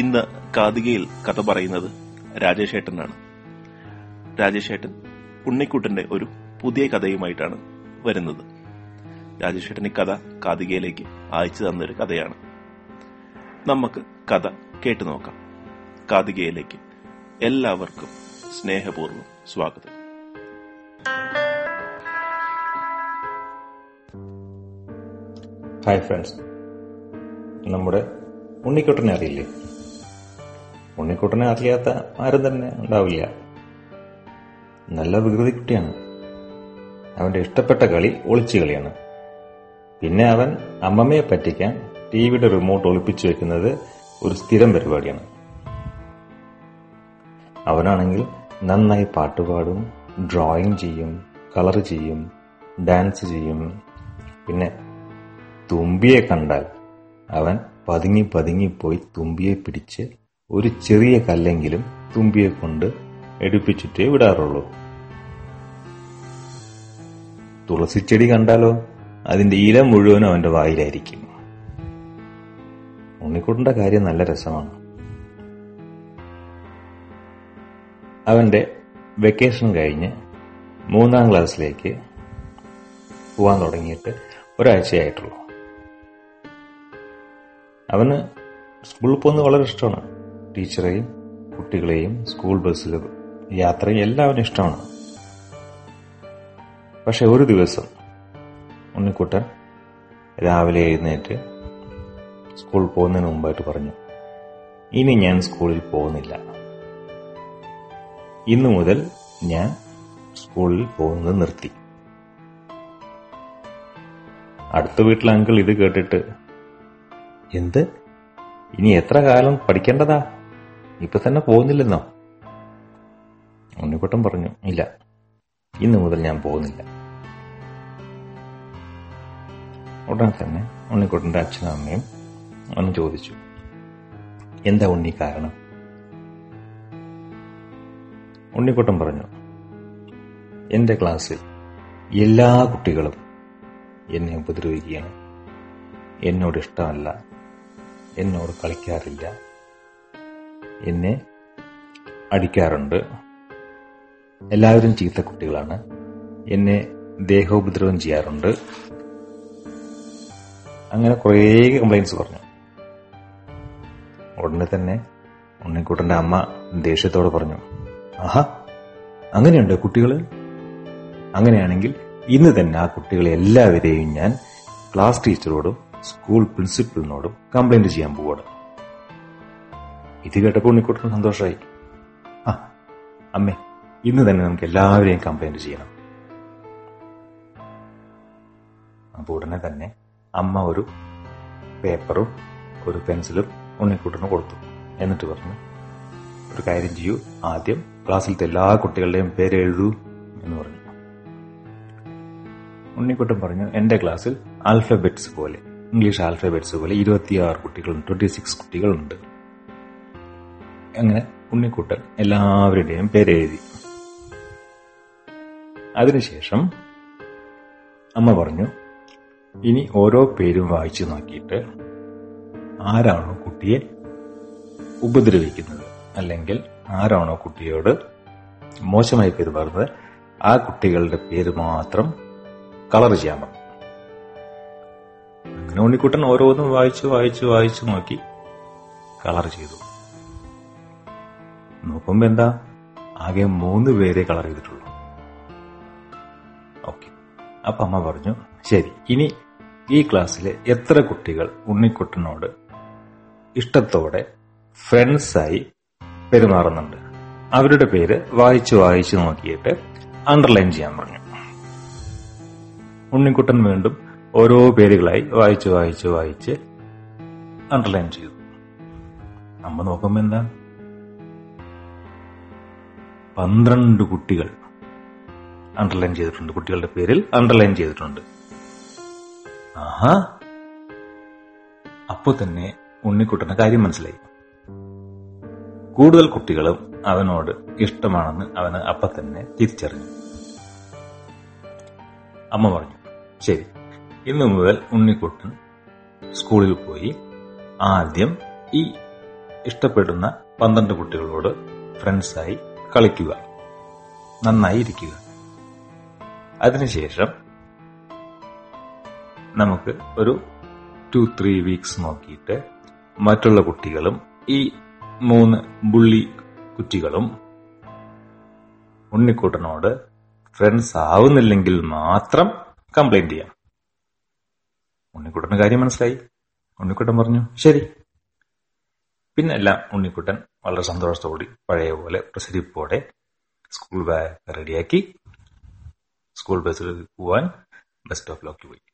ഇന്ന് കാതികയിൽ കഥ പറയുന്നത് രാജേഷേട്ടനാണ്. രാജേഷേട്ടൻ ഉണ്ണിക്കുട്ടന്റെ ഒരു പുതിയ കഥയുമായിട്ടാണ് വരുന്നത്. രാജേഷേട്ടൻ ഈ കഥ കാതികയിലേക്ക് അയച്ചു തന്നൊരു കഥയാണ്. നമുക്ക് കഥ കേട്ടു നോക്കാം. കാതികയിലേക്ക് എല്ലാവർക്കും സ്നേഹപൂർവ്വം സ്വാഗതം. ഹായ് ഫ്രണ്ട്സ്, നമ്മുടെ ഉണ്ണിക്കുട്ടനെ അറിയില്ലേ? ഉണ്ണിക്കുട്ടനെ അറിയാത്ത ആരും തന്നെ ഉണ്ടാവില്ല. നല്ല വികൃതി കുട്ടിയാണ്. അവന്റെ ഇഷ്ടപ്പെട്ട കളി ഒളിച്ചു കളിയാണ്. പിന്നെ അവൻ അമ്മമ്മയെ പറ്റിക്കാൻ ടി വിയുടെ റിമോട്ട് ഒളിപ്പിച്ചു വെക്കുന്നത് ഒരു സ്ഥിരം പരിപാടിയാണ്. അവനാണെങ്കിൽ നന്നായി പാട്ടുപാടും, ഡ്രോയിങ് ചെയ്യും, കളർ ചെയ്യും, ഡാൻസ് ചെയ്യും. പിന്നെ തുമ്പിയെ കണ്ടാൽ അവൻ പതുങ്ങി പതുങ്ങിപ്പോയി തുമ്പിയെ പിടിച്ച് ഒരു ചെറിയ കല്ലെങ്കിലും തുമ്പിയെ കൊണ്ട് എടുപ്പിച്ചിട്ടേ വിടാറുള്ളൂ. തുളസിച്ചെടി കണ്ടാലോ അതിന്റെ ഇല മുഴുവനും അവന്റെ വായിലായിരിക്കും. ഉണ്ണിക്കുട്ടന്റെ കാര്യം നല്ല രസമാണ്. അവന്റെ വെക്കേഷൻ കഴിഞ്ഞ് 3-ാം ക്ലാസ്സിലേക്ക് പോവാൻ തുടങ്ങിയിട്ട് ഒരാഴ്ചയായിട്ടുള്ളൂ. അവന് സ്കൂളിൽ പോകുന്നത് വളരെ ഇഷ്ടമാണ്. ടീച്ചറെയും കുട്ടികളെയും സ്കൂൾ ബസ്സിൽ യാത്രയും എല്ലാം അവന് ഇഷ്ടമാണ്. പക്ഷെ ഒരു ദിവസം ഉണ്ണിക്കുട്ടൻ രാവിലെ എഴുന്നേറ്റ് സ്കൂളിൽ പോകുന്നതിന് മുമ്പായിട്ട് പറഞ്ഞു, ഇനി ഞാൻ സ്കൂളിൽ പോകുന്നില്ല, ഇന്നു മുതൽ ഞാൻ സ്കൂളിൽ പോകുന്നത് നിർത്തി. അടുത്ത വീട്ടിലെ അങ്കിൾ ഇത് കേട്ടിട്ട്, എന്ത്, ഇനി എത്ര കാലം പഠിക്കേണ്ടതാ, ഇപ്പൊ തന്നെ പോകുന്നില്ലെന്നോ? ഉണ്ണിക്കുട്ടൻ പറഞ്ഞു, ഇല്ല, ഇന്നു മുതൽ ഞാൻ പോകുന്നില്ല. ഉടനെ തന്നെ ഉണ്ണിക്കുട്ടന്റെ അച്ഛനും അമ്മയും ഒന്ന് ചോദിച്ചു, എന്താ ഉണ്ണി കാരണം? ഉണ്ണിക്കുട്ടൻ പറഞ്ഞു, എന്റെ ക്ലാസ്സിൽ എല്ലാ കുട്ടികളും എന്നെ ഉപദ്രവിക്കുകയാണ്, എന്നോട് ഇഷ്ടമല്ല, എന്നോട് കളിക്കാറില്ല, എന്നെ അടിക്കാറുണ്ട്, എല്ലാവരും ചീത്ത കുട്ടികളാണ്, എന്നെ ദേഹോപദ്രവം ചെയ്യാറുണ്ട്. അങ്ങനെ കുറേ കംപ്ലൈൻറ്റ്സ് പറഞ്ഞു. ഉടനെ തന്നെ ഉണ്ണിക്കുട്ടന്റെ അമ്മ ദേഷ്യത്തോടെ പറഞ്ഞു, ആഹാ, അങ്ങനെയുണ്ട് കുട്ടികൾ? അങ്ങനെയാണെങ്കിൽ ഇന്ന് തന്നെ ആ കുട്ടികളെ എല്ലാവരെയും ഞാൻ ക്ലാസ് ടീച്ചറോടും സ്കൂൾ പ്രിൻസിപ്പലിനോടും കംപ്ലൈന്റ് ചെയ്യാൻ പോവാണ്. ഇത് കേട്ടപ്പോൾ ഉണ്ണിക്കുട്ടൻ സന്തോഷമായി. ആ അമ്മേ, ഇന്ന് തന്നെ നമുക്ക് എല്ലാവരെയും കംപ്ലൈന്റ് ചെയ്യണം. അപ്പോൾ ഉടനെ തന്നെ അമ്മ ഒരു പേപ്പറും ഒരു പെൻസിലും ഉണ്ണിക്കുട്ടന് കൊടുത്തു. എന്നിട്ട് പറഞ്ഞു, ഒരു കാര്യം ചെയ്യൂ, ആദ്യം ക്ലാസ്സിലത്തെ എല്ലാ കുട്ടികളുടെയും പേര് എഴുതൂ എന്ന് പറഞ്ഞു. ഉണ്ണിക്കുട്ടൻ പറഞ്ഞു, എന്റെ ക്ലാസ്സിൽ ആൽഫബെറ്റ്സ് പോലെ, ഇംഗ്ലീഷ് ആൽഫബെറ്റ്സ് പോലെ 26 കുട്ടികളുണ്ട്, 26 കുട്ടികളുണ്ട്. അങ്ങനെ ഉണ്ണിക്കുട്ടൻ എല്ലാവരുടെയും പേരെഴുതി. അതിനുശേഷം അമ്മ പറഞ്ഞു, ഇനി ഓരോ പേരും വായിച്ചു നോക്കിയിട്ട് ആരാണോ കുട്ടിയെ ഉപദ്രവിക്കുന്നത് അല്ലെങ്കിൽ ആരാണോ കുട്ടിയോട് മോശമായി പെരുമാറുന്നത് ആ കുട്ടികളുടെ പേര് മാത്രം കളർ ചെയ്യാൻ പറഞ്ഞു. അങ്ങനെ ഉണ്ണിക്കുട്ടൻ ഓരോന്നും വായിച്ചു വായിച്ചു വായിച്ചു നോക്കി കളർ ചെയ്തു. നോക്കുമ്പോ എന്താ, ആകെ 3 പേരെ കളർ ചെയ്തിട്ടുള്ളൂ. ഓക്കെ, അപ്പൊ അമ്മ പറഞ്ഞു, ശരി, ഇനി ഈ ക്ലാസ്സിലെ എത്ര കുട്ടികൾ ഉണ്ണിക്കുട്ടനോട് ഇഷ്ടത്തോടെ ഫ്രണ്ട്സായി പെരുമാറുന്നുണ്ട് അവരുടെ പേര് വായിച്ചു വായിച്ചു നോക്കിയിട്ട് അണ്ടർലൈൻ ചെയ്യാൻ പറഞ്ഞു. ഉണ്ണിക്കുട്ടൻ വീണ്ടും ഓരോ പേരുകളായി വായിച്ചു വായിച്ചു വായിച്ച് അണ്ടർലൈൻ ചെയ്തു. നമ്മൾ നോക്കുമ്പോ എന്താ, 12 കുട്ടികൾ അണ്ടർലൈൻ ചെയ്തിട്ടുണ്ട്, കുട്ടികളുടെ പേരിൽ അണ്ടർലൈൻ ചെയ്തിട്ടുണ്ട്. ആഹാ, അപ്പോ തന്നെ ഉണ്ണിക്കുട്ടന്റെ കാര്യം മനസ്സിലായി. കൂടുതൽ കുട്ടികളും അവനോട് ഇഷ്ടമാണെന്ന് അവന് അപ്പൊ തന്നെ തിരിച്ചറിഞ്ഞു. അമ്മ പറഞ്ഞു, ശരി, ഇന്നു മുതൽ ഉണ്ണിക്കുട്ടൻ സ്കൂളിൽ പോയി ആദ്യം ഈ ഇഷ്ടപ്പെടുന്ന 12 കുട്ടികളോട് ഫ്രണ്ട്സായി കളിക്കുക, നന്നായി ഇരിക്കുക. അതിനുശേഷം നമുക്ക് ഒരു 2-3 വീക്സ് നോക്കിയിട്ട് മറ്റുള്ള കുട്ടികളും ഈ 3 ബുള്ളി കുട്ടികളും ഉണ്ണിക്കുട്ടനോട് ഫ്രണ്ട്സ് ആവുന്നില്ലെങ്കിൽ മാത്രം കംപ്ലൈന്റ് ചെയ്യാം. ഉണ്ണിക്കുട്ടന് കാര്യം മനസ്സിലായി. ഉണ്ണിക്കുട്ടൻ പറഞ്ഞു ശരി. പിന്നെ എല്ലാം ഉണ്ണിക്കുട്ടൻ വളരെ സന്തോഷത്തോടെ പഴയ പോലെ പ്രസരിപ്പോടെ സ്കൂൾ ബാഗ് റെഡിയാക്കി സ്കൂൾ ബസ്സിൽ പോവാൻ ബസ് സ്റ്റോപ്പിലേക്ക് പോയി.